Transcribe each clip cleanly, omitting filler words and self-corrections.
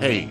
Hey,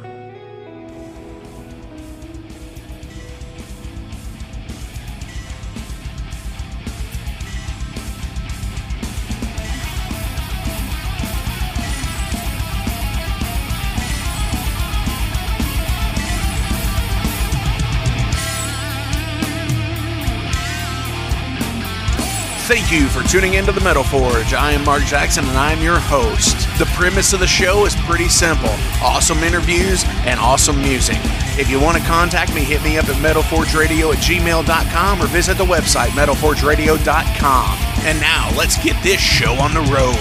Thank you for tuning into The Metal Forge. I am Mark Jackson and I'm your host. The premise of the show is pretty simple. Awesome interviews and awesome music. If you want to contact me, hit me up at metalforgeradio@gmail.com or visit the website metalforgeradio.com. And now let's get this show on the road.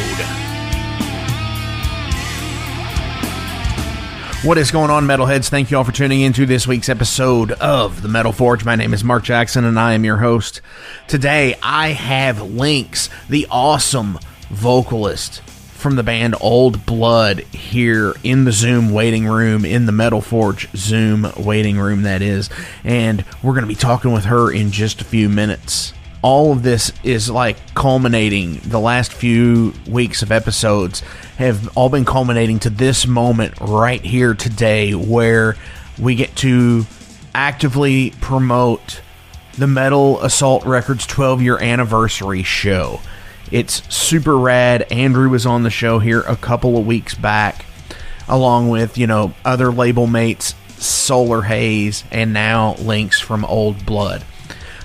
What is going on, metalheads? Thank you all for tuning in to this week's episode of The Metal Forge. My name is Mark Jackson, and I am your host. Today, I have Lynx, the awesome vocalist from the band Old Blood, here in the Zoom waiting room, in the Metal Forge Zoom waiting room, that is. And we're going to be talking with her in just a few minutes. All of this is like culminating. The last few weeks of episodes have all been culminating to this moment right here today where we get to actively promote the Metal Assault Records 12-year anniversary show. It's super rad. Andrew was on the show here a couple of weeks back along with, other label mates, Solar Haze, and now Lynx from Old Blood.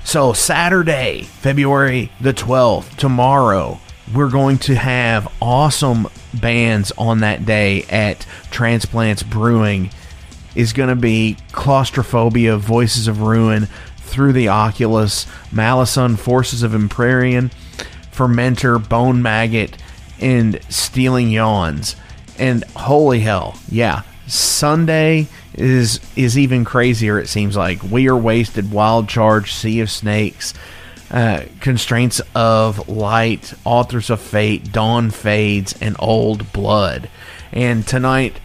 So Saturday, February the 12th, tomorrow, we're going to have awesome bands on that day at Transplants Brewing. Is going to be Claustrophobia, Voices of Ruin, Through the Oculus, Malison, Forces of Imprarian, Fermenter, Bone Maggot, and Stealing Yawns. And holy hell, yeah. Sunday is even crazier, it seems like. We Are Wasted, Wild Charge, Sea of Snakes, Constraints of Light, Authors of Fate, Dawn Fades, and Old Blood. And tonight,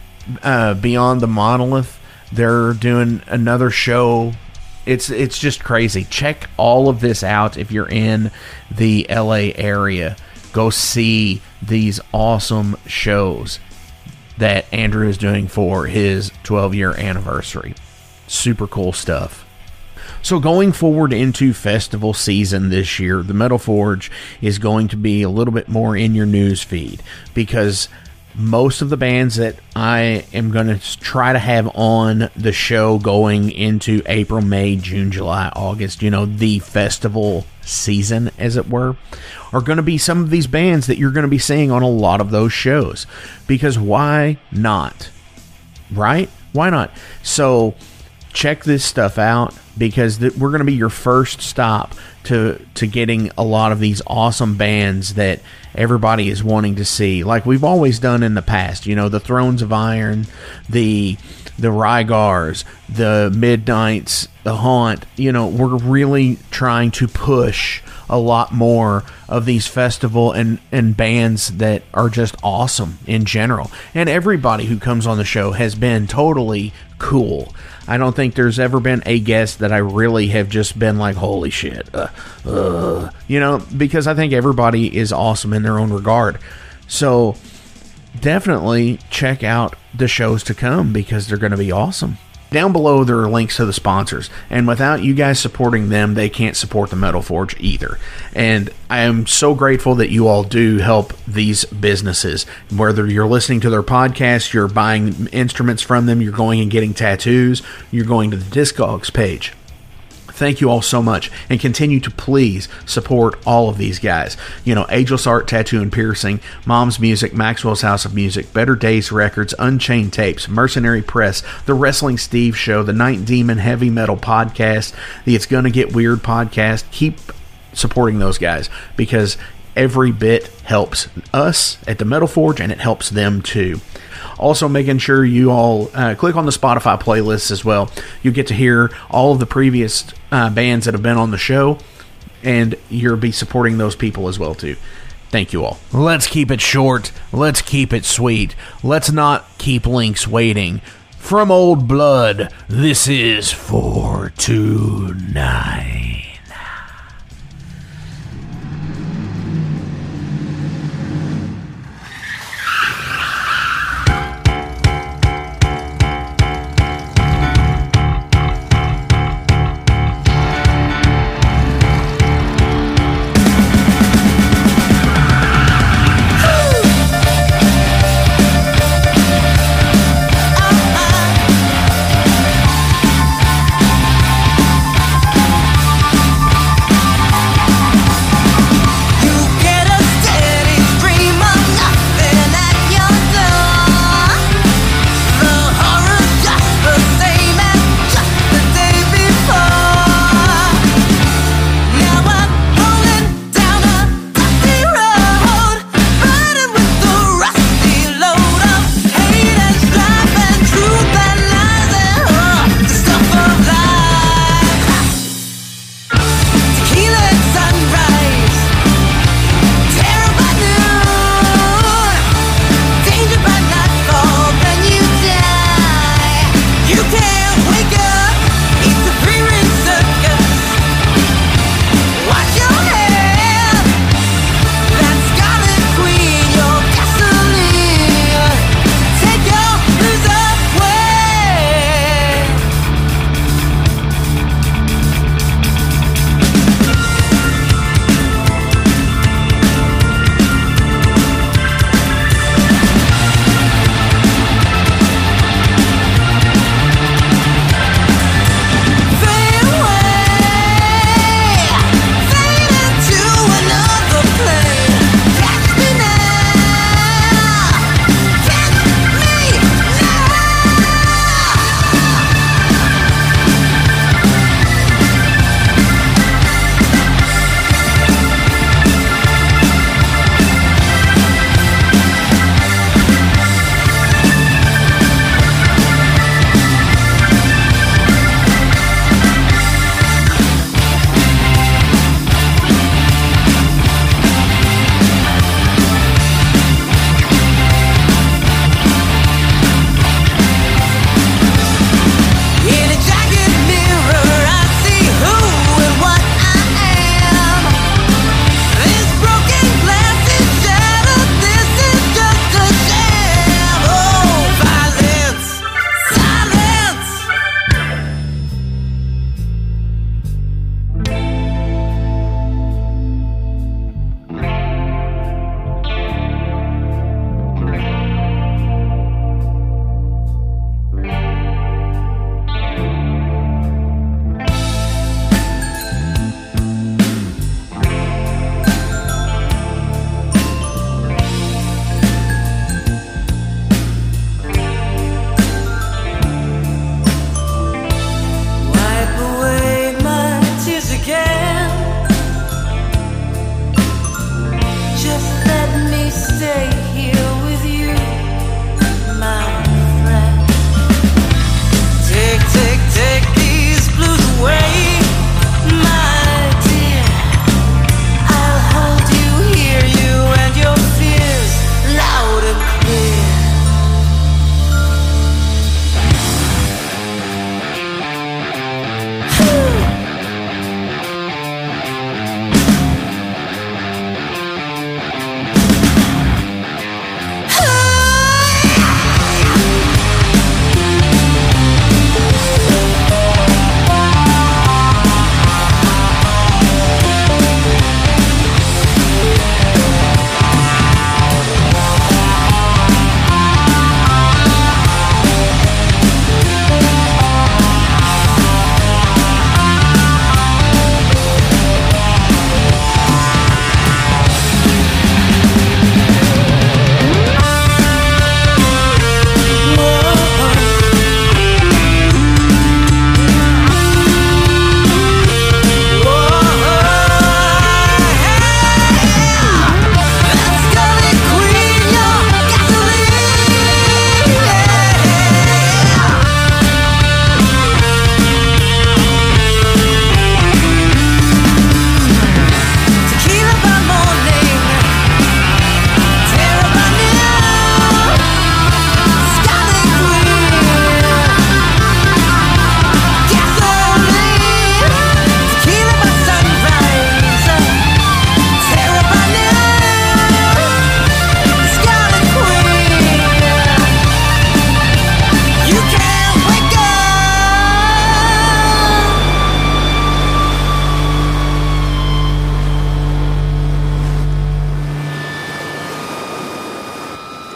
Beyond the Monolith, they're doing another show. It's just crazy. Check all of this out if you're in the LA area. Go see these awesome shows that Andrew is doing for his 12-year anniversary. Super cool stuff. So going forward into festival season this year, the Metal Forge is going to be a little bit more in your news feed because most of the bands that I am going to try to have on the show going into April, May, June, July, August, the festival season, as it were, are going to be some of these bands that you're going to be seeing on a lot of those shows. Because why not? Right? Why not? So Check this stuff out, because we're going to be your first stop to getting a lot of these awesome bands that everybody is wanting to see, like we've always done in the past. You know, the Thrones of Iron, the Rygars, the Midnights, the Haunt. You know, we're really trying to push a lot more of these festival and bands that are just awesome in general. And everybody who comes on the show has been totally cool. I don't think there's ever been a guest that I really have just been like, holy shit. You know, because I think everybody is awesome in their own regard. So definitely check out the shows to come, because they're going to be awesome. Down below, there are links to the sponsors, and without you guys supporting them, they can't support the Metal Forge either. And I am so grateful that you all do help these businesses. Whether you're listening to their podcast, you're buying instruments from them, you're going and getting tattoos, you're going to the Discogs page. Thank you all so much, and continue to please support all of these guys. You know, Ageless Art Tattoo and Piercing, Mom's Music, Maxwell's House of Music, Better Days Records, Unchained Tapes, Mercenary Press, The Wrestling Steve Show, The Night Demon Heavy Metal Podcast, the It's Gonna Get Weird Podcast. Keep supporting those guys, because every bit helps us at the Metal Forge, and it helps them too. Also, making sure you all click on the Spotify playlist as well. You get to hear all of the previous bands that have been on the show, and you'll be supporting those people as well too. Thank you all. Let's keep it short. Let's keep it sweet. Let's not keep links waiting. From Old Blood, this is 429.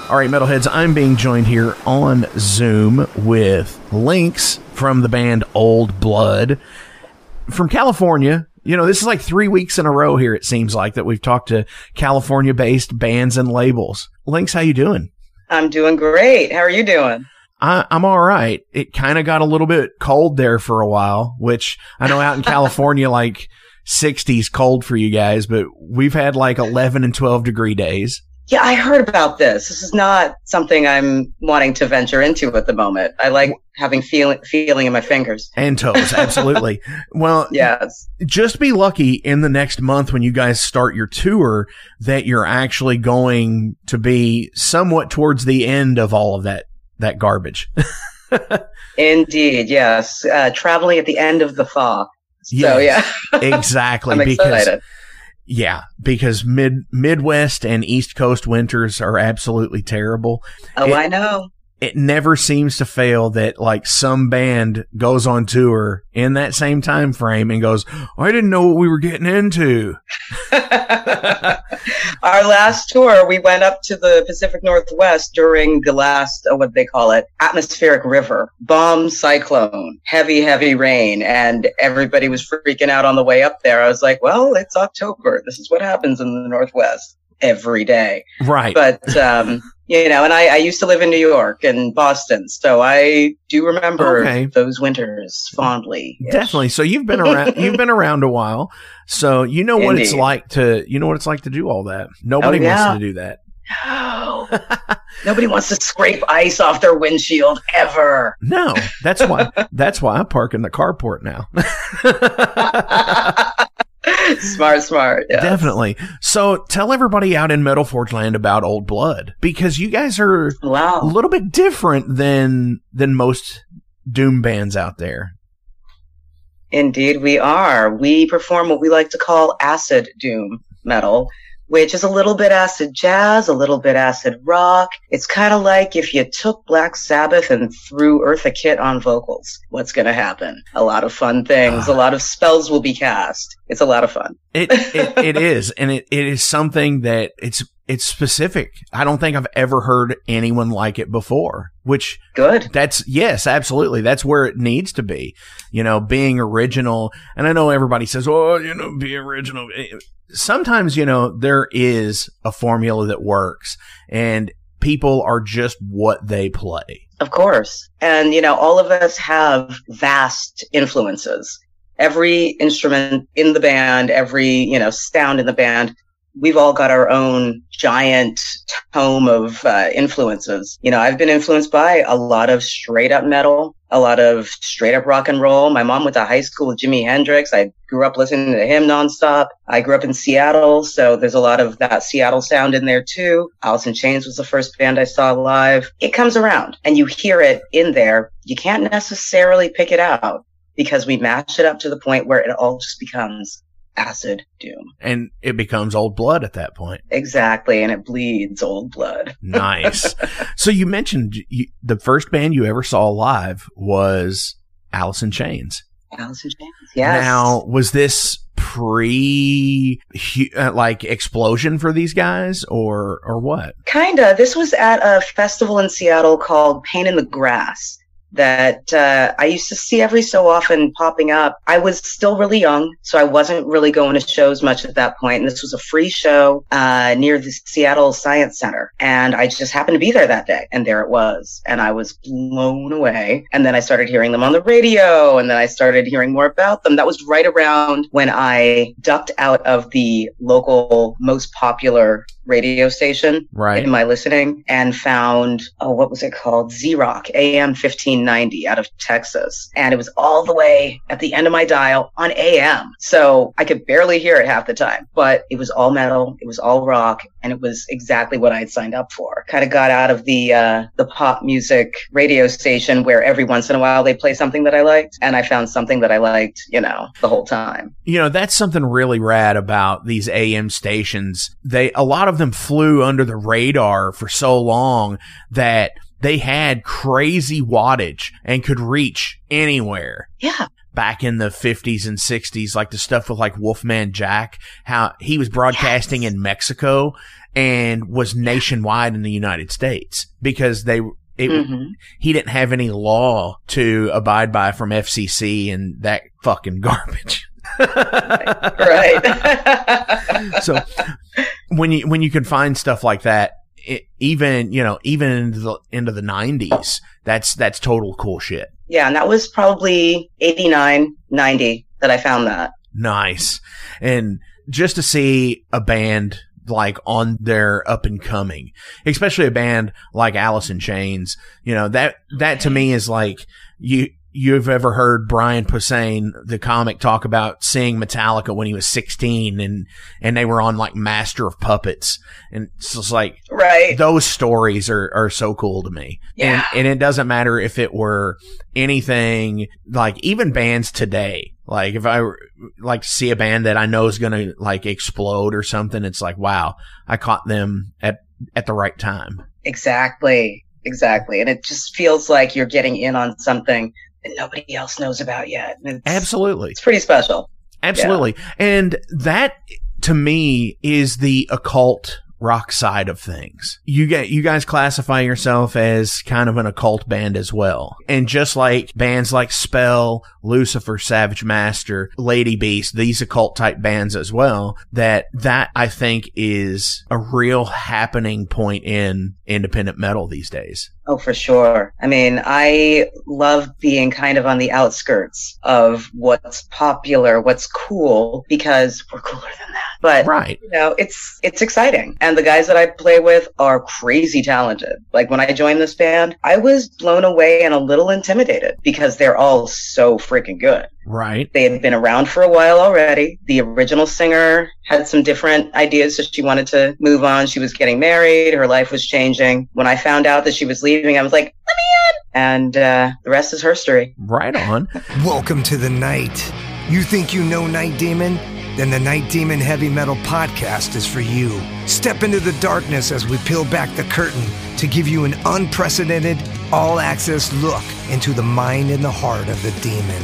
All right, Metalheads, I'm being joined here on Zoom with Lynx from the band Old Blood from California. You know, this is like 3 weeks in a row here, it seems like, that we've talked to California-based bands and labels. Lynx, how you doing? I'm doing great. How are you doing? I'm all right. It kind of got a little bit cold there for a while, which I know out in California, like 60s cold for you guys, but we've had like 11 and 12 degree days. Yeah, I heard about this. This is not something I'm wanting to venture into at the moment. I like having feeling in my fingers. And toes, absolutely. Well, yes. Just be lucky in the next month when you guys start your tour that you're actually going to be somewhat towards the end of all of that garbage. Indeed, yes. Traveling at the end of the thaw. So, yes, yeah. Exactly. I'm excited. Yeah, because Midwest and East Coast winters are absolutely terrible. Oh, I know. It never seems to fail that like some band goes on tour in that same time frame and goes, oh, I didn't know what we were getting into. Our last tour, we went up to the Pacific Northwest during the last, what they call it, atmospheric river, bomb cyclone, heavy, heavy rain. And everybody was freaking out on the way up there. I was like, well, it's October. This is what happens in the Northwest every day. Right. But, you know, and I used to live in New York and Boston, so I do remember those winters fondly. Definitely. So you've been around. You've been around a while, so you know what it's like to. You know what it's like to do all that. Nobody wants to do that. No. Nobody wants to scrape ice off their windshield ever. No, that's why. That's why I park in the carport now. Smart. Yes. Definitely. So tell everybody out in Metal Forge Land about Old Blood, because you guys are a little bit different than most doom bands out there. Indeed, we are. We perform what we like to call acid doom metal, which is a little bit acid jazz, a little bit acid rock. It's kind of like if you took Black Sabbath and threw Eartha Kitt on vocals. What's going to happen? A lot of fun things. A lot of spells will be cast. It's a lot of fun. It is. And it is something that it's specific. I don't think I've ever heard anyone like it before, which good. That's yes, absolutely. That's where it needs to be, you know, being original. And I know everybody says, oh, you know, be original. Sometimes, you know, there is a formula that works and people are just what they play. Of course. And, you know, all of us have vast influences. Every instrument in the band, every, you know, sound in the band, we've all got our own giant tome of influences. You know, I've been influenced by a lot of straight up metal, a lot of straight up rock and roll. My mom went to high school with Jimi Hendrix. I grew up listening to him nonstop. I grew up in Seattle, so there's a lot of that Seattle sound in there too. Alice in Chains was the first band I saw live. It comes around and you hear it in there. You can't necessarily pick it out because we mash it up to the point where it all just becomes acid doom. And it becomes Old Blood at that point. Exactly. And it bleeds Old Blood. Nice. So you mentioned the first band you ever saw live was Alice in Chains. Alice in Chains, yes. Now, was this like explosion for these guys or what? Kind of. This was at a festival in Seattle called Pain in the Grass that I used to see every so often popping up. I was still really young, so I wasn't really going to shows much at that point. And this was a free show near the Seattle Science Center. And I just happened to be there that day. And there it was. And I was blown away. And then I started hearing them on the radio. And then I started hearing more about them. That was right around when I ducked out of the local most popular radio station in my listening and found, what was it called? Z-Rock, AM 1590 out of Texas. And it was all the way at the end of my dial on AM. So I could barely hear it half the time, but it was all metal. It was all rock. And it was exactly what I had signed up for. Kind of got out of the pop music radio station where every once in a while they play something that I liked. And I found something that I liked, you know, the whole time. You know, that's something really rad about these AM stations. A lot of them flew under the radar for so long that they had crazy wattage and could reach anywhere. Yeah. back in the 50s and 60s, like the stuff with like Wolfman Jack, how he was broadcasting in Mexico and was nationwide in the United States because he didn't have any law to abide by from FCC and that fucking garbage. Right. So when you can find stuff like that, even into the 90s, that's total cool shit. Yeah, and that was probably 89, 90 that I found that. Nice. And just to see a band like on their up and coming, especially a band like Alice in Chains, that to me is like you've ever heard Brian Posehn, the comic, talk about seeing Metallica when he was 16 and they were on like Master of Puppets. And it's just like, right. Those stories are so cool to me. Yeah. And it doesn't matter if it were anything like even bands today. Like if I like to see a band that I know is going to like explode or something, it's like, wow, I caught them at the right time. Exactly. And it just feels like you're getting in on something that nobody else knows about yet. Absolutely. It's pretty special. Absolutely. Yeah. And that, to me, is the occult rock side of things. You guys classify yourself as kind of an occult band as well. And just like bands like Spell, Lucifer, Savage Master, Lady Beast, these occult type bands as well, that I think is a real happening point in independent metal these days. Oh, for sure. I mean, I love being kind of on the outskirts of what's popular, what's cool, because we're cooler than that. But, right. It's exciting. And the guys that I play with are crazy talented. Like when I joined this band, I was blown away and a little intimidated because they're all so freaking good. Right. They had been around for a while already. The original singer had some different ideas, so she wanted to move on. She was getting married. Her life was changing. When I found out that she was leaving, I was like, let me in. And the rest is her story. Right on. Welcome to the night. You think you know Night Demon? Then the Night Demon Heavy Metal Podcast is for you. Step into the darkness as we peel back the curtain to give you an unprecedented, all-access look into the mind and the heart of the demon.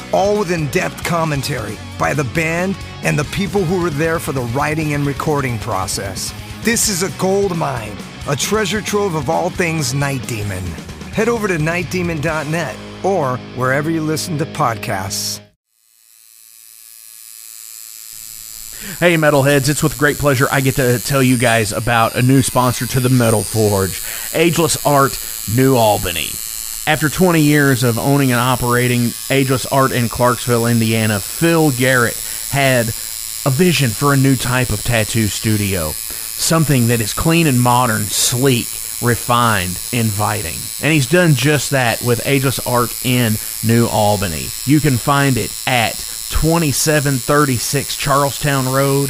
all with in-depth commentary by the band and the people who were there for the writing and recording process. This is a gold mine, a treasure trove of all things Night Demon. Head over to nightdemon.net or wherever you listen to podcasts. Hey, Metalheads, it's with great pleasure I get to tell you guys about a new sponsor to the Metal Forge, Ageless Art New Albany. After 20 years of owning and operating Ageless Art in Clarksville, Indiana, Phil Garrett had a vision for a new type of tattoo studio, something that is clean and modern, sleek, refined, inviting. And he's done just that with Ageless Art in New Albany. You can find it at 2736 Charlestown Road,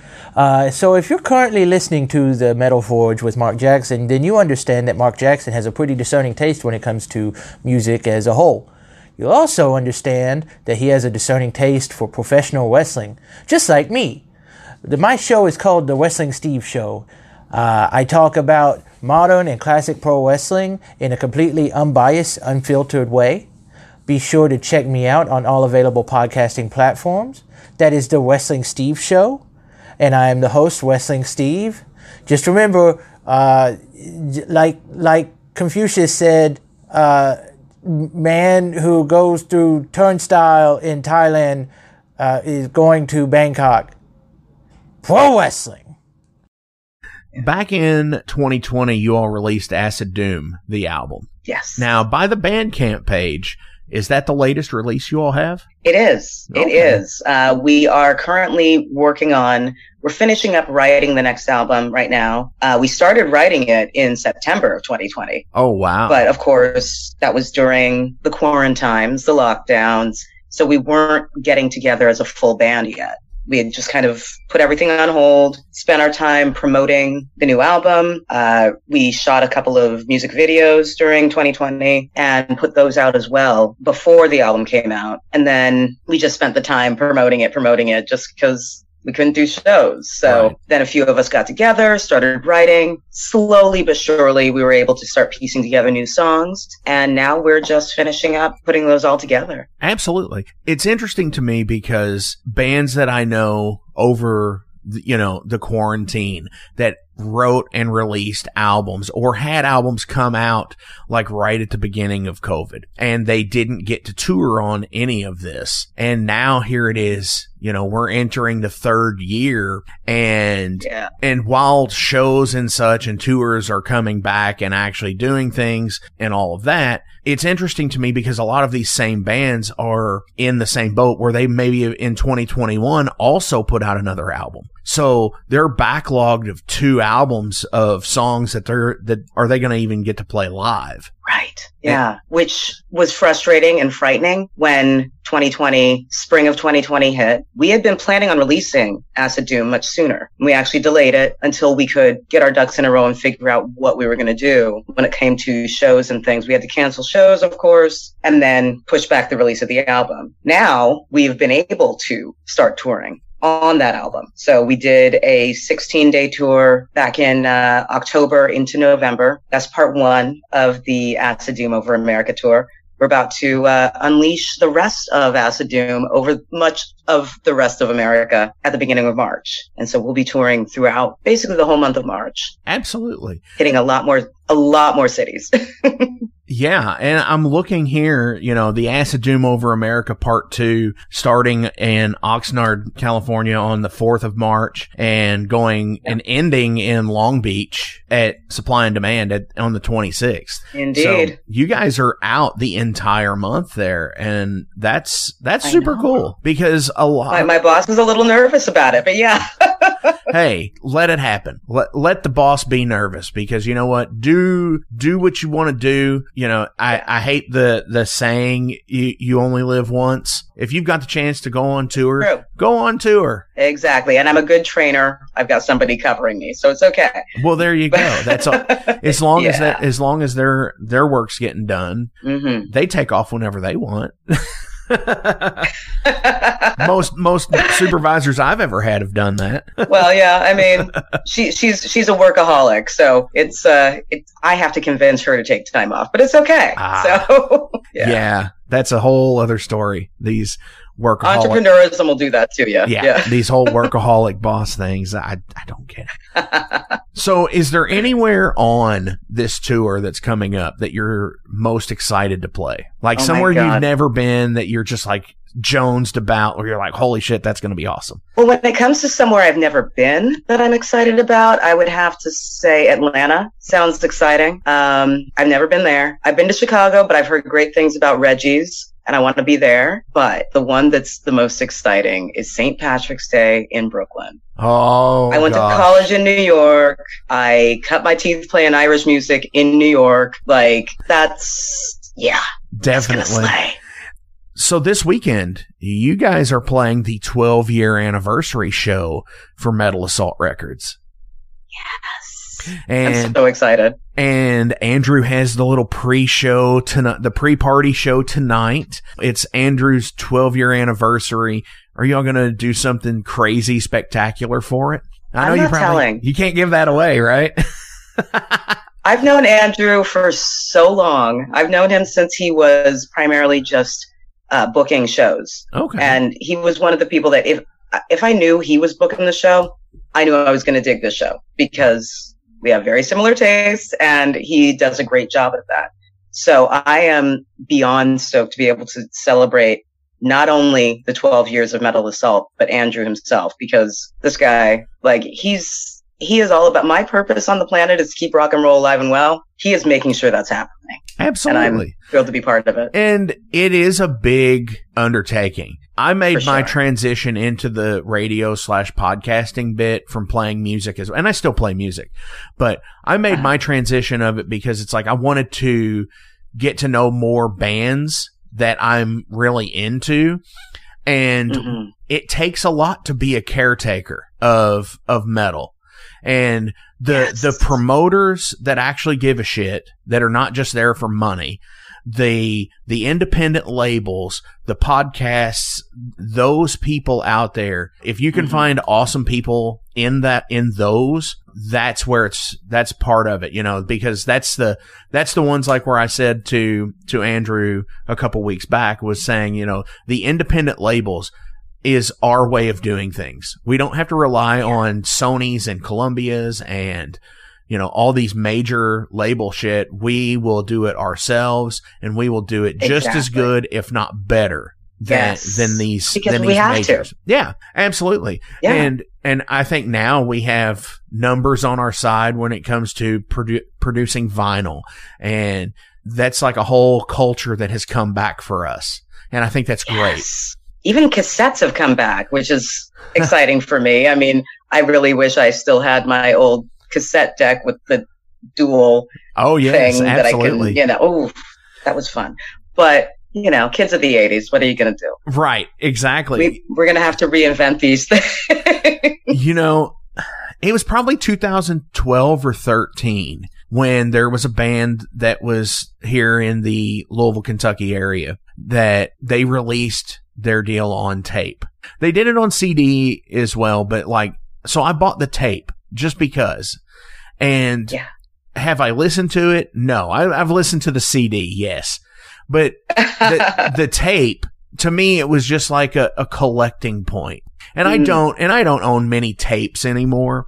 So if you're currently listening to the Metal Forge with Mark Jackson, then you understand that Mark Jackson has a pretty discerning taste when it comes to music as a whole. You'll also understand that he has a discerning taste for professional wrestling, just like me. My show is called The Wrestling Steve Show. I talk about modern and classic pro wrestling in a completely unbiased, unfiltered way. Be sure to check me out on all available podcasting platforms. That is The Wrestling Steve Show. And I am the host, Wrestling Steve. Just remember, like Confucius said, man who goes through turnstile in Thailand is going to Bangkok. Pro wrestling. Back in 2020, you all released Acid Doom, the album. Yes. Now, by the Bandcamp page, is that the latest release you all have? It is. Okay. It is. We are currently working on, we're finishing up writing the next album right now. We started writing it in September of 2020. Oh, wow. But of course, that was during the quarantines, the lockdowns. So we weren't getting together as a full band yet. We had just kind of put everything on hold, spent our time promoting the new album. We shot a couple of music videos during 2020 and put those out as well before the album came out. And then we just spent the time promoting it just because we couldn't do shows. So right. Then a few of us got together, started writing. Slowly but surely, we were able to start piecing together new songs. And now we're just finishing up putting those all together. Absolutely. It's interesting to me because bands that I know over, you know, the quarantine that wrote and released albums or had albums come out like right at the beginning of COVID, and they didn't get to tour on any of this. And now here it is, you know, we're entering the third year and while shows and such and tours are coming back and actually doing things and all of that, it's interesting to me because a lot of these same bands are in the same boat where they maybe in 2021 also put out another album. So they're backlogged of two albums of songs that are they going to even get to play live? Right. Yeah. Which was frustrating and frightening when spring of 2020 hit. We had been planning on releasing Acid Doom much sooner. We actually delayed it until we could get our ducks in a row and figure out what we were going to do when it came to shows and things. We had to cancel shows, of course, and then push back the release of the album. Now we've been able to start touring on that album. So we did a 16-day tour back in October into November. That's part one of the Acid Doom Over America tour. We're about to unleash the rest of Acid Doom over much of the rest of America at the beginning of March. And so we'll be touring throughout basically the whole month of March. Absolutely. Hitting a lot more cities. Yeah, and I'm looking here, you know, the Acid Doom Over America Part 2 starting in Oxnard, California on the 4th of March and going and ending in Long Beach at Supply and Demand on the 26th. Indeed. So you guys are out the entire month there, and that's super cool because a lot... My boss is a little nervous about it, but yeah. Hey, let it happen. Let the boss be nervous because you know what? Do what you want to do. You know, I hate the saying, you only live once. If you've got the chance to go on tour, go on tour. Exactly. And I'm a good trainer. I've got somebody covering me, so it's okay. Well, there you go. That's all. As long as their work's getting done, they take off whenever they want. Most supervisors I've ever had have done that. Well, yeah, I mean, she's a workaholic, so it's I have to convince her to take time off, but it's okay. So yeah, that's a whole other story. These workaholic entrepreneurism will do that too. Yeah. These whole workaholic boss things, I don't get it. So, is there anywhere on this tour that's coming up that you're most excited to play? Like somewhere you've never been that you're just like jonesed about, or you're like, holy shit, that's going to be awesome? Well, when it comes to somewhere I've never been that I'm excited about, I would have to say Atlanta. Sounds exciting. I've never been there. I've been to Chicago, but I've heard great things about Reggie's. And I want to be there. But the one that's the most exciting is St. Patrick's Day in Brooklyn. Oh, I went to college in New York. I cut my teeth playing Irish music in New York. Like, definitely. So this weekend, you guys are playing the 12-year anniversary show for Metal Assault Records. Yes. And I'm so excited. And Andrew has the little pre-show tonight, the pre-party show tonight. It's Andrew's 12-year anniversary. Are y'all going to do something crazy spectacular for it? You can't give that away, right? I've known Andrew for so long. I've known him since he was primarily just booking shows. Okay. And he was one of the people that if I knew he was booking the show, I knew I was going to dig the show because we have very similar tastes, and he does a great job at that. So I am beyond stoked to be able to celebrate not only the 12 years of Metal Assault, but Andrew himself, because this guy, like, he's He is all about, my purpose on the planet is to keep rock and roll alive and well. He is making sure that's happening. Absolutely. And I'm thrilled to be part of it. And it is a big undertaking. I made my transition into the radio / podcasting bit from playing music as well. And I still play music, but I made my transition of it because it's like, I wanted to get to know more bands that I'm really into. And it takes a lot to be a caretaker of metal. And the promoters that actually give a shit, that are not just there for money, the independent labels, the podcasts, those people out there, if you can find awesome people in those, that's where that's part of it, you know, because that's the ones like where I said to Andrew a couple weeks back, was saying, you know, the independent labels is our way of doing things. We don't have to rely on Sony's and Columbia's and, you know, all these major label shit. We will do it ourselves, and we will do it just as good, if not better than these, because we have majors. To. Yeah, absolutely. Yeah. And I think now we have numbers on our side when it comes to producing vinyl. And that's like a whole culture that has come back for us. And I think that's great. Even cassettes have come back, which is exciting for me. I mean, I really wish I still had my old cassette deck with the dual thing that I could, you know, that was fun. But, you know, kids of the 80s, what are you going to do? Right, exactly. We're going to have to reinvent these things. You know, it was probably 2012 or 13 when there was a band that was here in the Louisville, Kentucky area that they released their deal on tape. They did it on CD as well, but like, so I bought the tape just because. And have I listened to it? No, I've listened to the CD, yes. But the tape, to me, it was just like a collecting point. And I don't own many tapes anymore,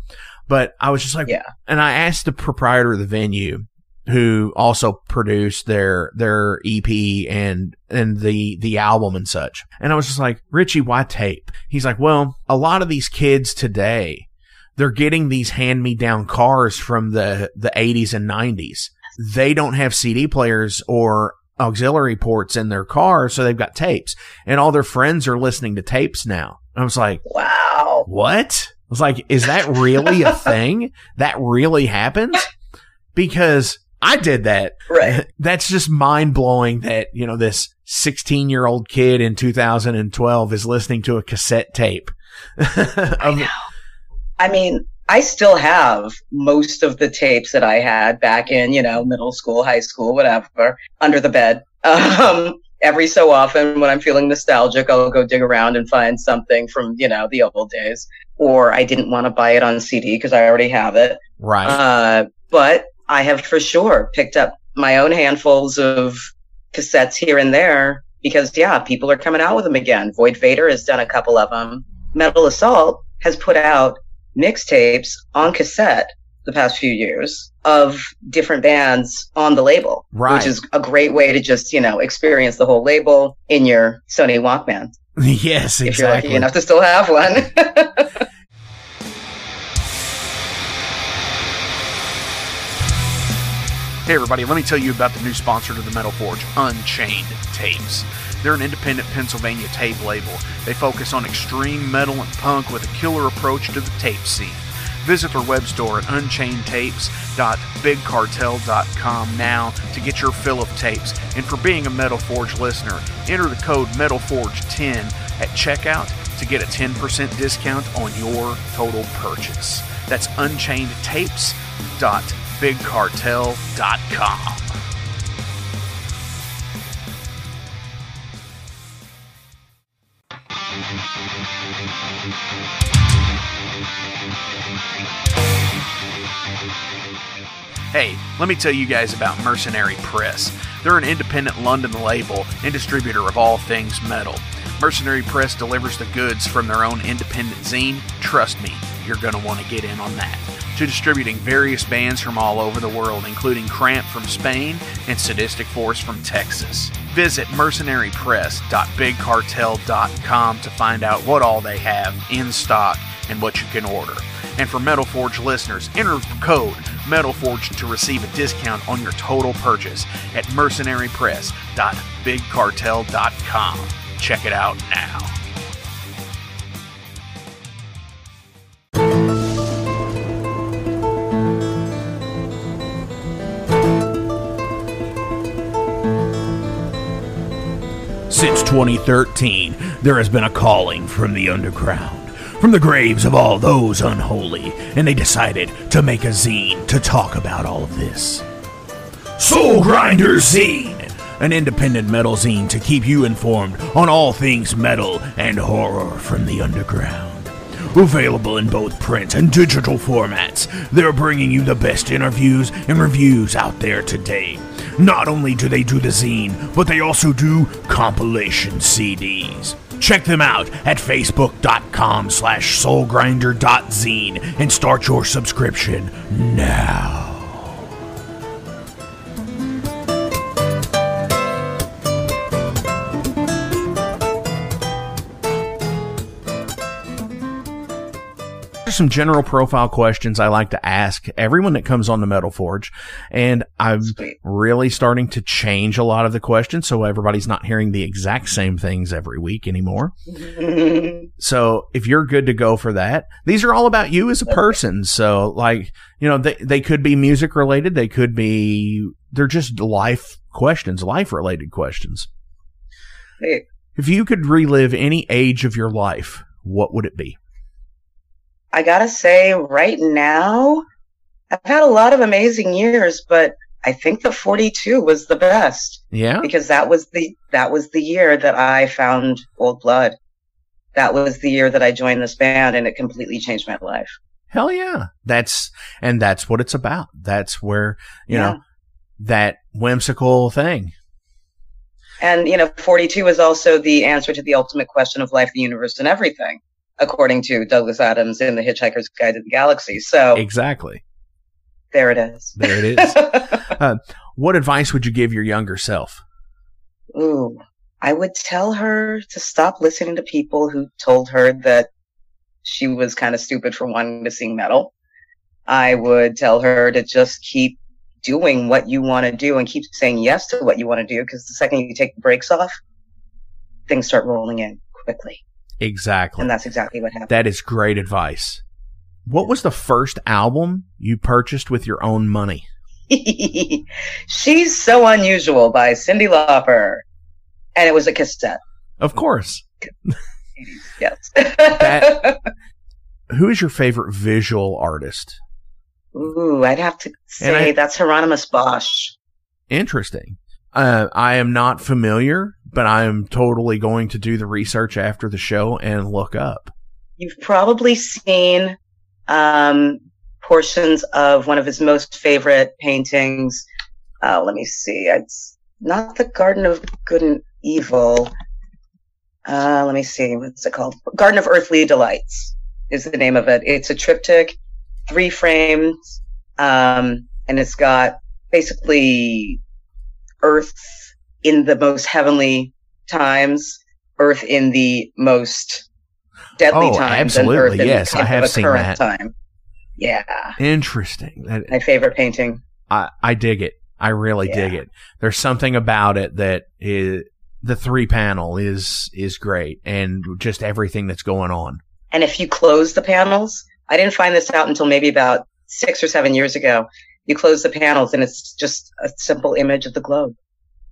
but I was just like, and I asked the proprietor of the venue, who also produced their EP and the album and such. And I was just like, Richie, why tape? He's like, well, a lot of these kids today, they're getting these hand-me-down cars from the 80s and 90s. They don't have CD players or auxiliary ports in their car, so they've got tapes. And all their friends are listening to tapes now. I was like, wow. What? I was like, is that really a thing? That really happens? Because I did that. Right. That's just mind blowing that, you know, this 16-year-old kid in 2012 is listening to a cassette tape. I know. I mean, I still have most of the tapes that I had back in, you know, middle school, high school, whatever, under the bed. Every so often when I'm feeling nostalgic, I'll go dig around and find something from, you know, the old days, or I didn't want to buy it on CD because I already have it. Right. But I have for sure picked up my own handfuls of cassettes here and there because, people are coming out with them again. Void Vader has done a couple of them. Metal Assault has put out mixtapes on cassette the past few years of different bands on the label, which is a great way to just, you know, experience the whole label in your Sony Walkman. Yes, exactly. If you're lucky enough to still have one. Hey everybody, let me tell you about the new sponsor to the Metal Forge, Unchained Tapes. They're an independent Pennsylvania tape label. They focus on extreme metal and punk with a killer approach to the tape scene. Visit their web store at unchainedtapes.bigcartel.com now to get your fill of tapes. And for being a Metal Forge listener, enter the code METALFORGE10 at checkout to get a 10% discount on your total purchase. That's unchainedtapes.bigcartel.com. BigCartel.com. Hey, let me tell you guys about Mercenary Press. They're an independent London label and distributor of all things metal. Mercenary Press delivers the goods from their own independent zine. Trust me, you're going to want to get in on that. To distributing various bands from all over the world, including Cramp from Spain and Sadistic Force from Texas. Visit mercenarypress.bigcartel.com to find out what all they have in stock and what you can order. And for Metal Forge listeners, enter code METALFORGE to receive a discount on your total purchase at mercenarypress.bigcartel.com. Check it out now. Since 2013, there has been a calling from the underground, from the graves of all those unholy, and they decided to make a zine to talk about all of this. Soul Grinder Zine, an independent metal zine to keep you informed on all things metal and horror from the underground. Available in both print and digital formats, they're bringing you the best interviews and reviews out there today. Not only do they do the zine, but they also do compilation CDs. Check them out at facebook.com/soulgrinder.zine and start your subscription now. Some general profile questions I like to ask everyone that comes on the Metal Forge, and I'm really starting to change a lot of the questions so everybody's not hearing the exact same things every week anymore. So if you're good to go for that, these are all about you as a person. So, like, you know, they could be music related, they could be, they're just life questions, life related questions. Hey. If you could relive any age of your life, what would it be? I gotta say, right now, I've had a lot of amazing years, but I think the 42 was the best. Yeah, because that was the year that I found Old Blood. That was the year that I joined this band, and it completely changed my life. Hell yeah, that's what it's about. That's where you know that whimsical thing. And 42 is also the answer to the ultimate question of life, the universe, and everything, according to Douglas Adams in The Hitchhiker's Guide to the Galaxy. So exactly. There it is. There it is. What advice would you give your younger self? Ooh, I would tell her to stop listening to people who told her that she was kind of stupid for wanting to sing metal. I would tell her to just keep doing what you want to do and keep saying yes to what you want to do, because the second you take the brakes off, things start rolling in quickly. Exactly. And that's exactly what happened. That is great advice. What was the first album you purchased with your own money? She's So Unusual by Cyndi Lauper. And it was a cassette. Of course. Yes. Who is your favorite visual artist? Ooh, I'd have to say that's Hieronymus Bosch. Interesting. I am not familiar, but I am totally going to do the research after the show and look up. You've probably seen portions of one of his most favorite paintings. Let me see. It's not the Garden of Good and Evil. Let me see. What's it called? Garden of Earthly Delights is the name of it. It's a triptych, 3 frames, and it's got basically Earth in the most heavenly times, Earth in the most deadly times, and Earth in the current time. Yeah. Interesting. My favorite painting. I dig it. I really dig it. There's something about it that is, the 3-panel is great, and just everything that's going on. And if you close the panels, I didn't find this out until maybe about 6 or 7 years ago. You close the panels, and it's just a simple image of the globe.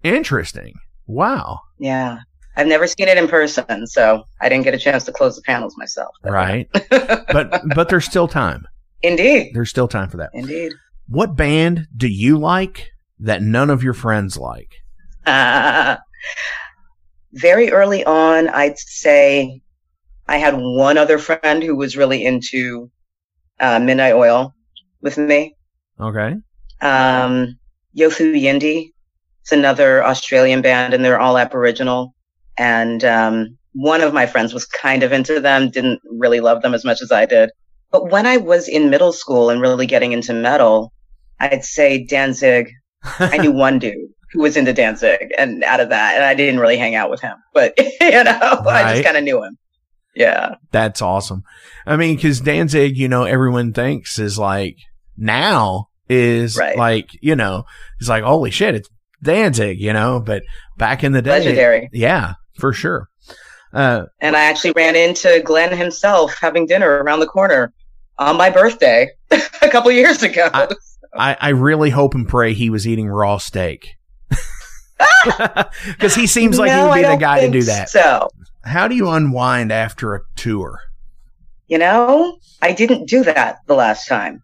Interesting. Wow. Yeah. I've never seen it in person, so I didn't get a chance to close the panels myself. Right. But there's still time. Indeed. There's still time for that. Indeed. What band do you like that none of your friends like? Very early on, I'd say I had one other friend who was really into Midnight Oil with me. Okay. Yothu Yindi. It's another Australian band, and they're all Aboriginal. And one of my friends was kind of into them, didn't really love them as much as I did. But when I was in middle school and really getting into metal, I'd say Danzig. I knew one dude who was into Danzig, and out of that, and I didn't really hang out with him. But, I just kind of knew him. Yeah. That's awesome. I mean, because Danzig, you know, everyone thinks is like now is right. Like, you know, it's like, holy shit, it's Danzig, you know, but back in the day. Legendary. Yeah, for sure. And I actually ran into Glenn himself having dinner around the corner on my birthday a couple years ago. I really hope and pray he was eating raw steak. Because he seems like he would be the guy to do that. So, how do you unwind after a tour? You know, I didn't do that the last time.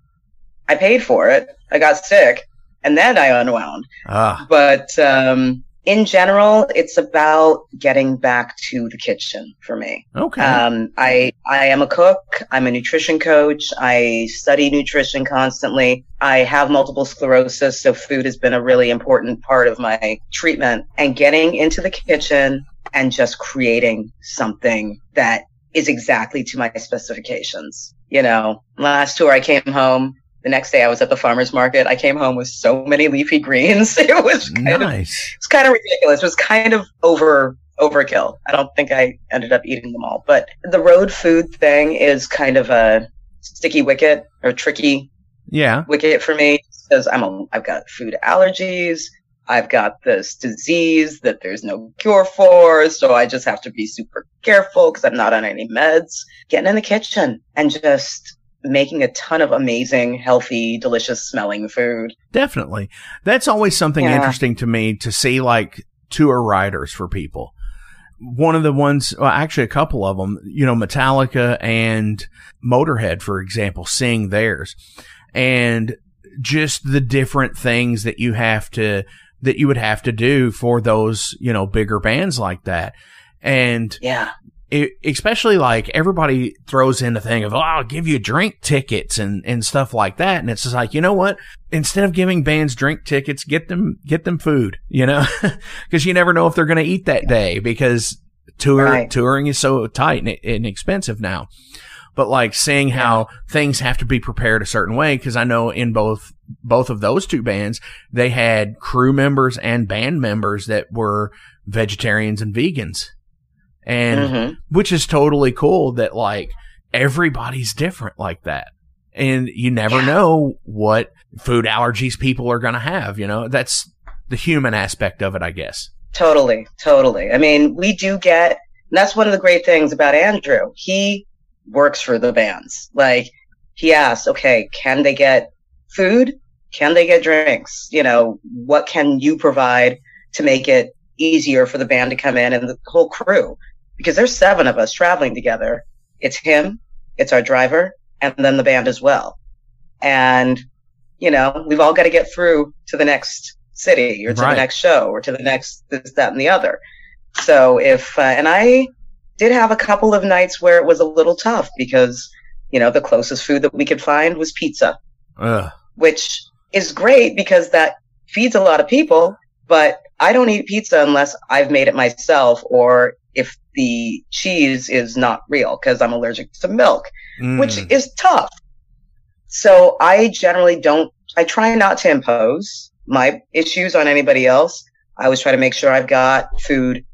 I paid for it. I got sick, and then I unwound. But in general, it's about getting back to the kitchen for me. Okay. I am a cook. I'm a nutrition coach. I study nutrition constantly. I have multiple sclerosis, so food has been a really important part of my treatment. And getting into the kitchen and just creating something that is exactly to my specifications. You know, last tour I came home. The next day I was at the farmer's market. I came home with so many leafy greens. It was kind nice. It's kind of ridiculous. It was kind of overkill. I don't think I ended up eating them all. But the road food thing is kind of a sticky wicket or tricky wicket for me, because I've got food allergies. I've got this disease that there's no cure for, so I just have to be super careful because I'm not on any meds. Getting in the kitchen and just making a ton of amazing, healthy, delicious smelling food. Definitely. That's always something interesting to me to see, like, tour riders for people. One of the ones, well, actually a couple of them, you know, Metallica and Motorhead, for example, seeing theirs. And just the different things that you have to, that you would have to do for those, you know, bigger bands like that. And it, especially like everybody throws in the thing of, oh, I'll give you drink tickets and stuff like that. And it's just like, you know what? Instead of giving bands drink tickets, get them food, you know, because you never know if they're going to eat that day, because touring is so tight and expensive now. But like seeing how things have to be prepared a certain way, because I know in both of those two bands, they had crew members and band members that were vegetarians and vegans. And which is totally cool that, like, everybody's different like that. And you never know what food allergies people are going to have. You know, that's the human aspect of it, I guess. Totally. Totally. I mean, we do get, and that's one of the great things about Andrew. He works for the bands. Like, he asks, okay, can they get food? Can they get drinks? You know, what can you provide to make it easier for the band to come in and the whole crew? Because there's 7 of us traveling together. It's him, it's our driver, and then the band as well. And, you know, we've all got to get through to the next city or to the next show or to the next this, that, and the other. So if, and I did have a couple of nights where it was a little tough because, you know, the closest food that we could find was pizza, which is great because that feeds a lot of people, but I don't eat pizza unless I've made it myself or if the cheese is not real, because I'm allergic to milk, which is tough. So I generally don't, I try not to impose my issues on anybody else. I always try to make sure I've got food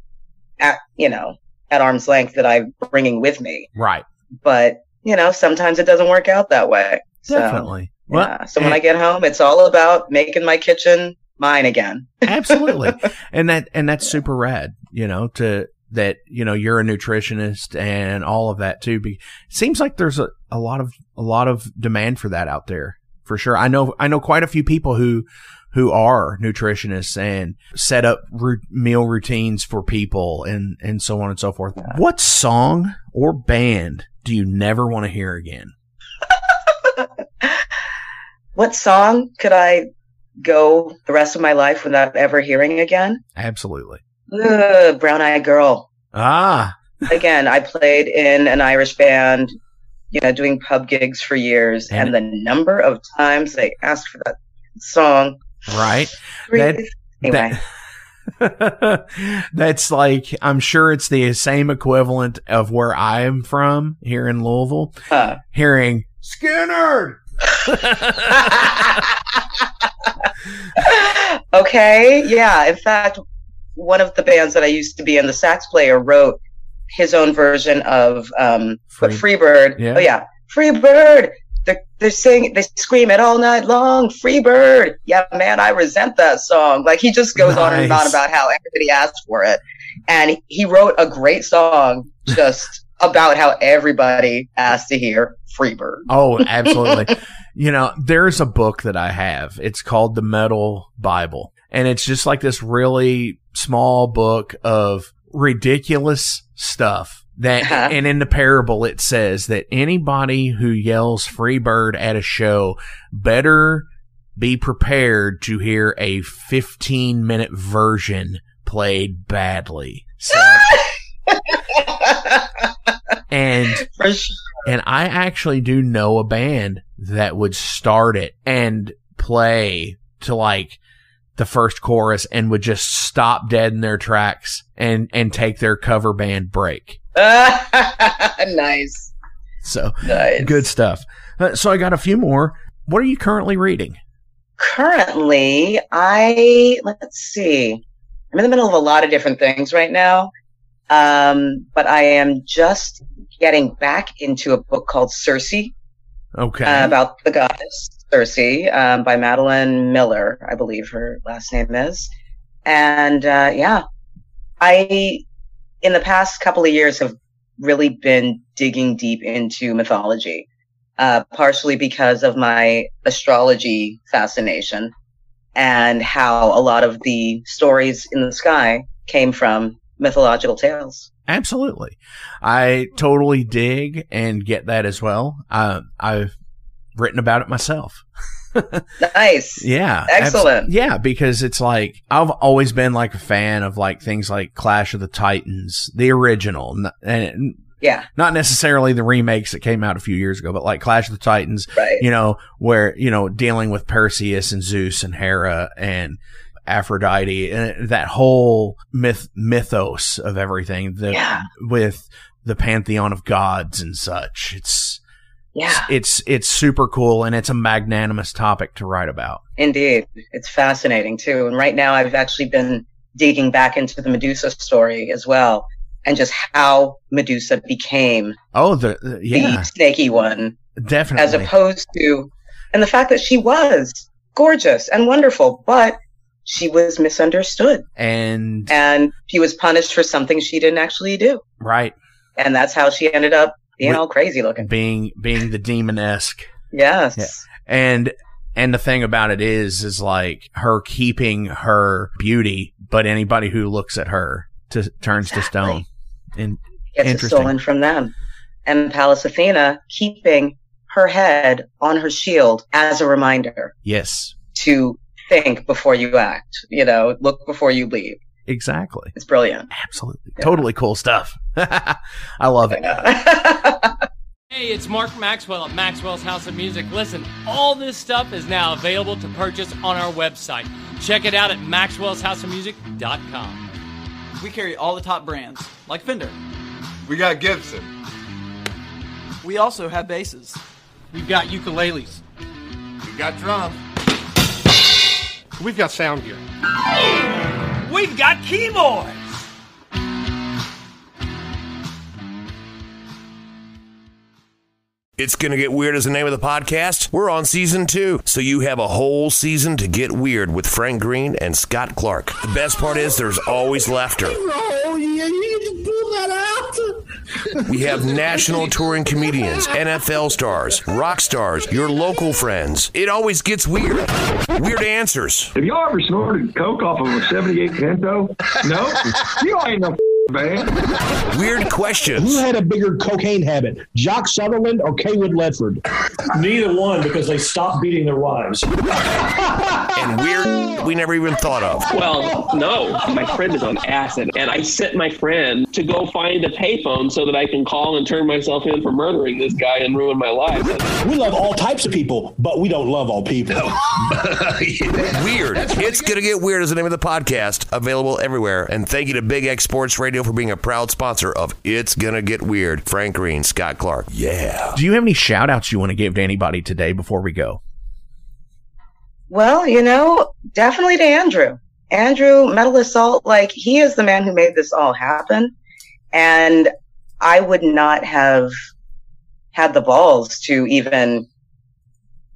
at, you know, at arm's length that I'm bringing with me. Right. But, you know, sometimes it doesn't work out that way. Definitely. So, so when I get home, it's all about making my kitchen mine again. Absolutely. And that's super rad, you know, to, that, you know, you're a nutritionist and all of that too. It seems like there's a lot of demand for that out there for sure. I know quite a few people who are nutritionists and set up meal routines for people and so on and so forth. Yeah. What song or band do you never want to hear again? What song could I go the rest of my life without ever hearing again? Absolutely. Brown Eyed Girl. Again, I played in an Irish band, you know, doing pub gigs for years, and the number of times they asked for that song. Right. Anyway. That's like, I'm sure it's the same equivalent of where I am from here in Louisville, hearing Skinner. Okay. Yeah. In fact, one of the bands that I used to be in, the sax player wrote his own version of Freebird. Yeah. Oh yeah, Freebird. They sing, they scream it all night long. Freebird. Yeah, man, I resent that song. Like, he just goes on and on about how everybody asked for it, and he wrote a great song just about how everybody asked to hear Freebird. Oh, absolutely. You know, there's a book that I have. It's called The Metal Bible, and it's just like this really small book of ridiculous stuff. That and in the parable it says that anybody who yells Freebird at a show better be prepared to hear a 15-minute version played badly. So, and I actually do know a band that would start it and play to like the first chorus and would just stop dead in their tracks and take their cover band break. Nice. So nice. Good stuff. So I got a few more. What are you currently reading? Currently, let's see. I'm in the middle of a lot of different things right now. But I am just getting back into a book called Circe. Okay. About the goddess Circe, by Madeline Miller, I believe her last name is. And I in the past couple of years have really been digging deep into mythology, partially because of my astrology fascination and how a lot of the stories in the sky came from mythological tales. Absolutely. I totally dig and get that as well. I've written about it myself. Nice. Yeah. Excellent. Yeah, because it's like, I've always been like a fan of like things like Clash of the Titans, the original. And yeah, not necessarily the remakes that came out a few years ago, but like Clash of the Titans, right. You know, where, you know, dealing with Perseus and Zeus and Hera and Aphrodite and that whole mythos of everything with the pantheon of gods and such. It's super cool, and it's a magnanimous topic to write about. Indeed. It's fascinating, too. And right now I've actually been digging back into the Medusa story as well, and just how Medusa became the snaky one. Definitely. As opposed to, and the fact that she was gorgeous and wonderful, but she was misunderstood. And she was punished for something she didn't actually do. Right. And that's how she ended up being all crazy looking. Being the demon-esque. Yes. Yeah. And the thing about it is like her keeping her beauty, but anybody who looks at her turns to stone. And gets stolen from them. And Pallas Athena keeping her head on her shield as a reminder. Yes. To think before you act, you know, look before you leave. Exactly. It's brilliant. Absolutely. Yeah. Totally cool stuff. I love it. Hey, it's Mark Maxwell at Maxwell's House of Music. Listen, all this stuff is now available to purchase on our website. Check it out at maxwellshouseofmusic.com. We carry all the top brands, like Fender. We got Gibson. We also have basses. We've got ukuleles. We've got drums. We've got sound gear. We've got keyboards! It's Gonna Get Weird is the name of the podcast. We're on season 2, so you have a whole season to get weird with Frank Green and Scott Clark. The best part is there's always laughter. No, you need to pull that out. We have national touring comedians, NFL stars, rock stars, your local friends. It always gets weird. Weird answers. Have y'all ever snorted coke off of a 78 Pinto? No? You ain't no man. Weird questions. Who had a bigger cocaine habit, Jock Sutherland or Kaywood Ledford? Neither one, because they stopped beating their wives. And weird we never even thought of. Well, no. My friend is on acid, and I sent my friend to go find a payphone so that I can call and turn myself in for murdering this guy and ruin my life. We love all types of people, but we don't love all people. Yeah. Weird. It's Gonna Get Weird is the name of the podcast. Available everywhere. And thank you to Big X Sports Radio for being a proud sponsor of It's Gonna Get Weird. Frank Green, Scott Clark. Yeah. Do you have any shout outs you want to give to anybody today before we go? Well, you know, definitely to Andrew. Andrew, Metal Assault, like, he is the man who made this all happen. And I would not have had the balls to even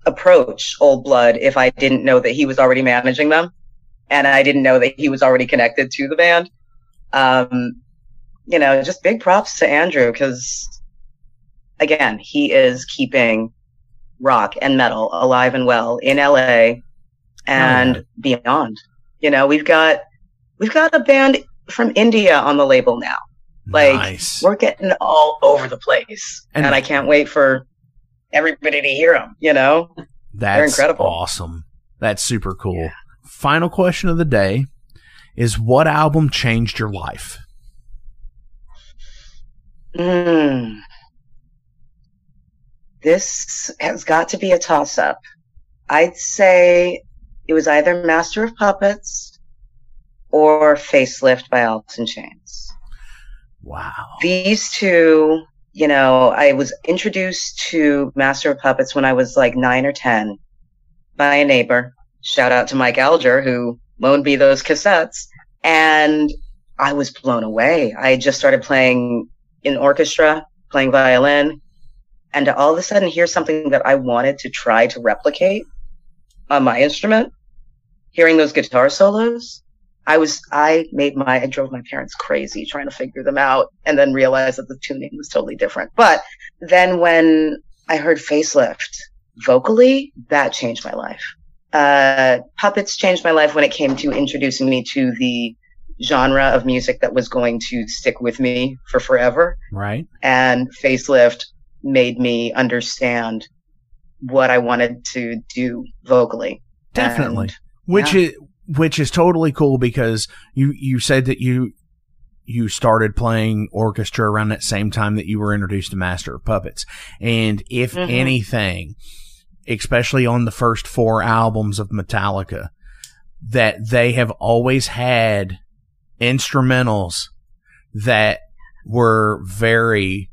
approach Old Blood if I didn't know that he was already managing them. And I didn't know that he was already connected to the band. You know, just big props to Andrew, because, again, he is keeping rock and metal alive and well in LA and beyond. You know, we've got a band from India on the label now. Like, nice. We're getting all over the place, and I can't wait for everybody to hear them, you know? That's incredible. Awesome. That's super cool. Yeah. Final question of the day is, what album changed your life? This has got to be a toss-up. I'd say it was either Master of Puppets or Facelift by Alice in Chains. Wow. These two, you know, I was introduced to Master of Puppets when I was like 9 or 10 by a neighbor. Shout out to Mike Alger, who loaned me those cassettes. And I was blown away. I just started playing in orchestra, playing violin, and to all of a sudden hear something that I wanted to try to replicate on my instrument, hearing those guitar solos. I drove my parents crazy trying to figure them out, and then realized that the tuning was totally different. But then when I heard Facelift vocally, that changed my life. Puppets changed my life when it came to introducing me to the genre of music that was going to stick with me for forever. Right. And Facelift made me understand what I wanted to do vocally. Definitely. Which is totally cool, because you said that you started playing orchestra around that same time that you were introduced to Master of Puppets. And if anything, especially on the first 4 albums of Metallica, that they have always had instrumentals that were very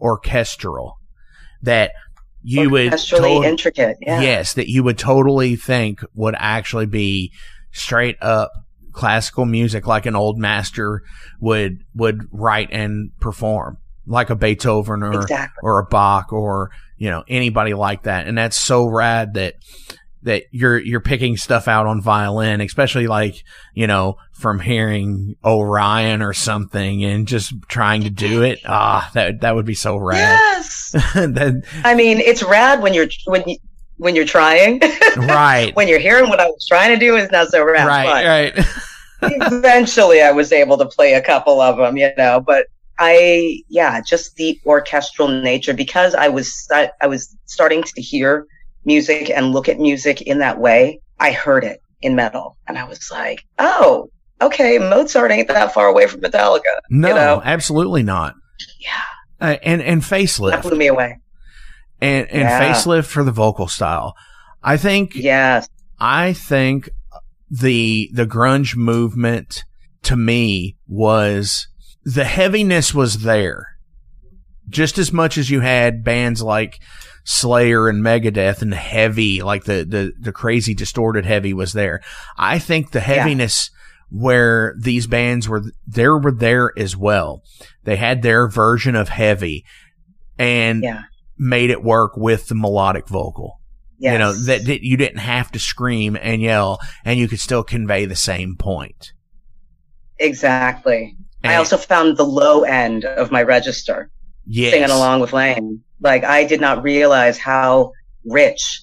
orchestral, that you would totally intricate. Yeah. Yes, that you would totally think would actually be straight up classical music, like an old master would write and perform, like a Beethoven or a Bach, or, you know, anybody like that. And that's so rad that you're picking stuff out on violin, especially, like, you know, from hearing Orion or something and just trying to do it. That would be so rad. Yes. I mean, it's rad when you're trying. Right. When you're hearing what I was trying to do, it's not so rad. Right. Right. Eventually I was able to play a couple of them, you know, but just the orchestral nature, because I was starting to hear music and look at music in that way. I heard it in metal, and I was like, "Oh, okay, Mozart ain't that far away from Metallica." No, you know? Absolutely not. Yeah, and Facelift, that blew me away. And Facelift for the vocal style. I think the grunge movement, to me, was the heaviness was there just as much as you had bands like Slayer and Megadeth, and the heavy, like the crazy distorted heavy was there. I think the heaviness where these bands were there as well. They had their version of heavy and made it work with the melodic vocal. Yes. You know, that you didn't have to scream and yell, and you could still convey the same point. Exactly. And I also found the low end of my register. Yes. Singing along with Lane. Like, I did not realize how rich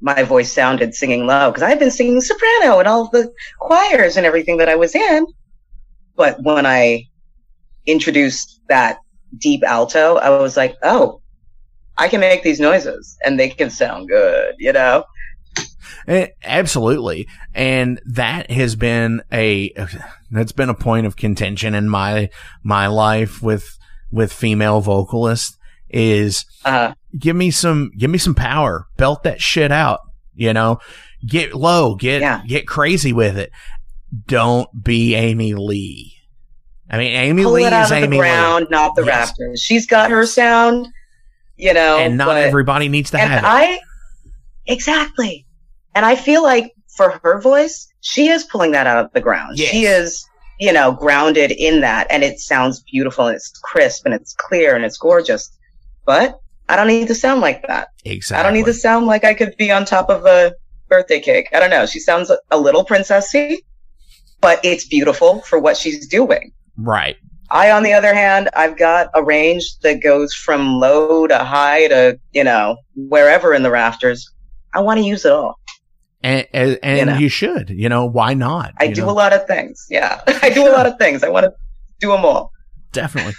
my voice sounded singing low, because I had been singing soprano and all the choirs and everything that I was in. But when I introduced that deep alto, I was like, oh, I can make these noises and they can sound good, you know? Absolutely. And that has been a point of contention in my life with female vocalists, is give me some power, belt that shit out, you know, get low, get crazy with it. Don't be Amy Lee. I mean, Amy Lee is Amy Lee. Pull it out of the ground, not the rafters. She's got her sound, you know. And not everybody needs to have it. Exactly. And I feel like for her voice, she is pulling that out of the ground. Yes. She is you know, grounded in that. And it sounds beautiful and it's crisp and it's clear and it's gorgeous. But I don't need to sound like that. Exactly. I don't need to sound like I could be on top of a birthday cake. I don't know. She sounds a little princessy, but it's beautiful for what she's doing. Right. I, on the other hand, I've got a range that goes from low to high to, you know, wherever in the rafters. I want to use it all. And you know, you should, you know, why not? I do a lot of things. Yeah, I do a lot of things. I want to do them all. Definitely.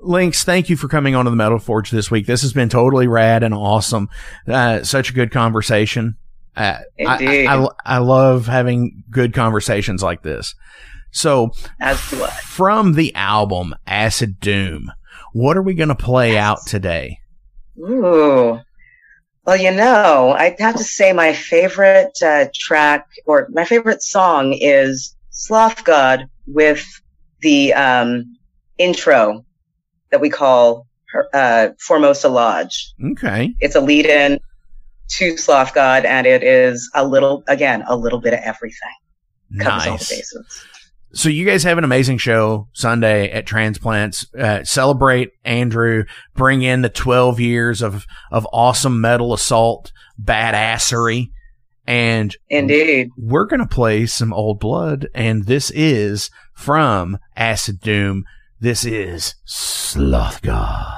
Lynx, thank you for coming on to the Metal Forge this week. This has been totally rad and awesome. Such a good conversation. Indeed. I love having good conversations like this. So from the album Acid Doom, what are we going to play out today? Ooh. Well, you know, I'd have to say my favorite track or my favorite song is Sloth God with the intro that we call Formosa Lodge. Okay. It's a lead in to Sloth God, and it is a little bit of everything. Covers all the bases. So you guys have an amazing show Sunday at Transplants. Celebrate Andrew. Bring in the 12 years of awesome Metal Assault badassery. And indeed, we're going to play some Old Blood. And this is from Acid Doom. This is Sloth God.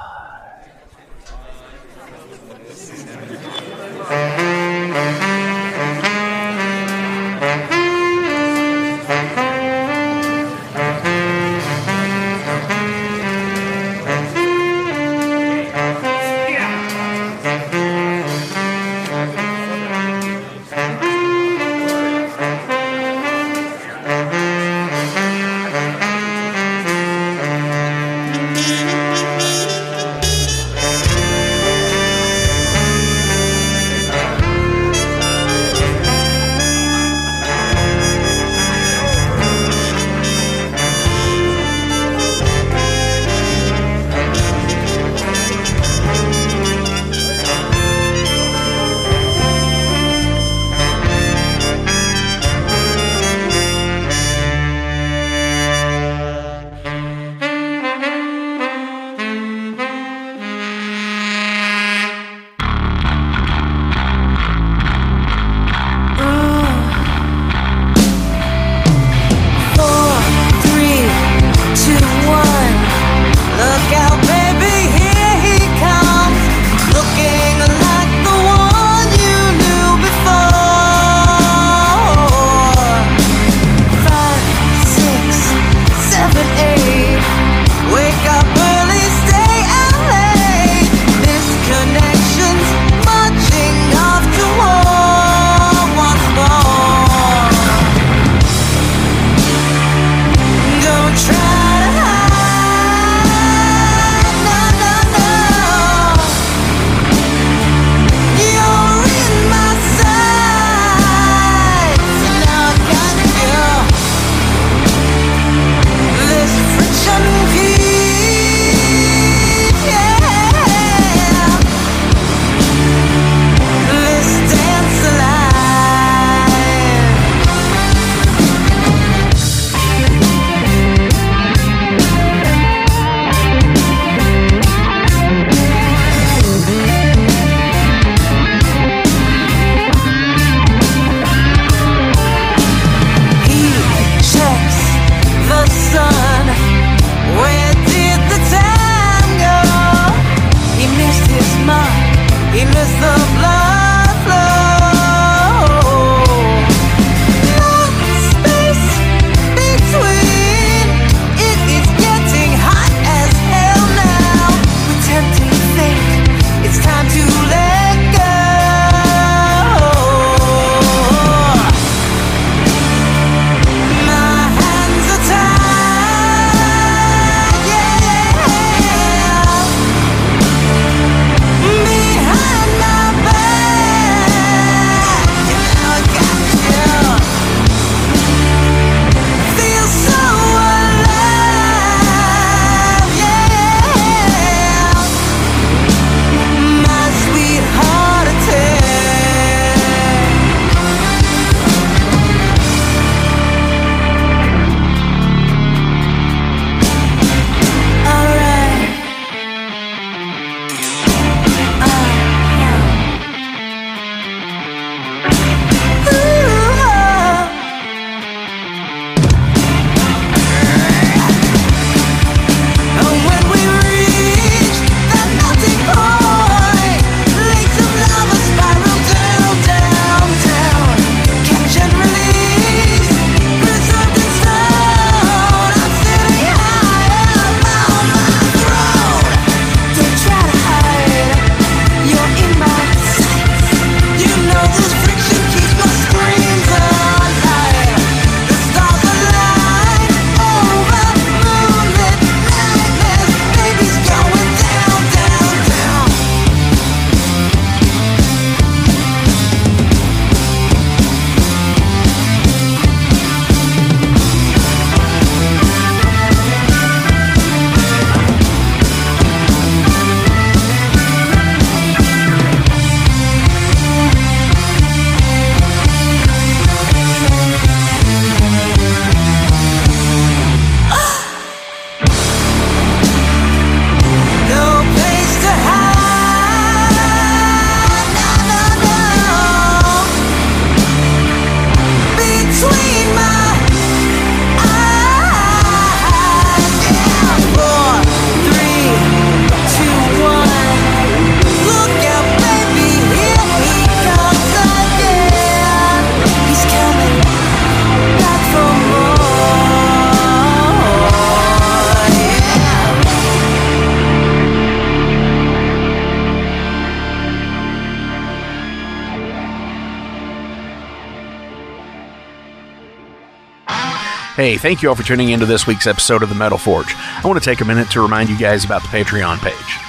Hey, thank you all for tuning into this week's episode of The Metal Forge. I want to take a minute to remind you guys about the Patreon page.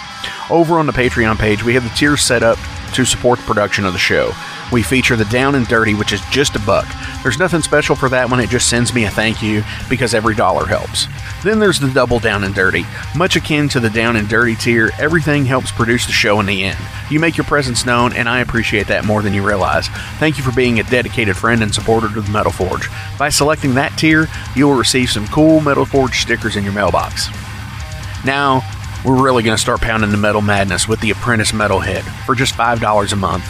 Over on the Patreon page, we have the tiers set up to support the production of the show. We feature the Down and Dirty, which is just $1. There's nothing special for that one. It just sends me a thank you because every dollar helps. Then there's the Double Down and Dirty. Much akin to the Down and Dirty tier, everything helps produce the show in the end. You make your presence known, and I appreciate that more than you realize. Thank you for being a dedicated friend and supporter to the Metal Forge. By selecting that tier, you will receive some cool Metal Forge stickers in your mailbox. Now, we're really going to start pounding the metal madness with the Apprentice Metalhead for just $5 a month.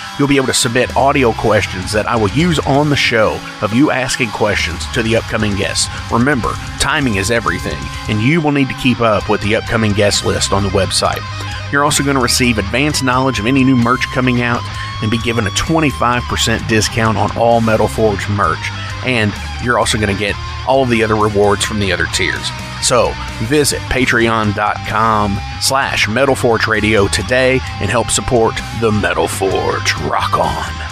You'll be able to submit audio questions that I will use on the show of you asking questions to the upcoming guests. Remember, timing is everything, and you will need to keep up with the upcoming guest list on the website. You're also going to receive advanced knowledge of any new merch coming out and be given a 25% discount on all Metal Forge merch. And you're also going to get all of the other rewards from the other tiers. So visit patreon.com/Metal Forge Radio today and help support the Metal Forge. Rock on.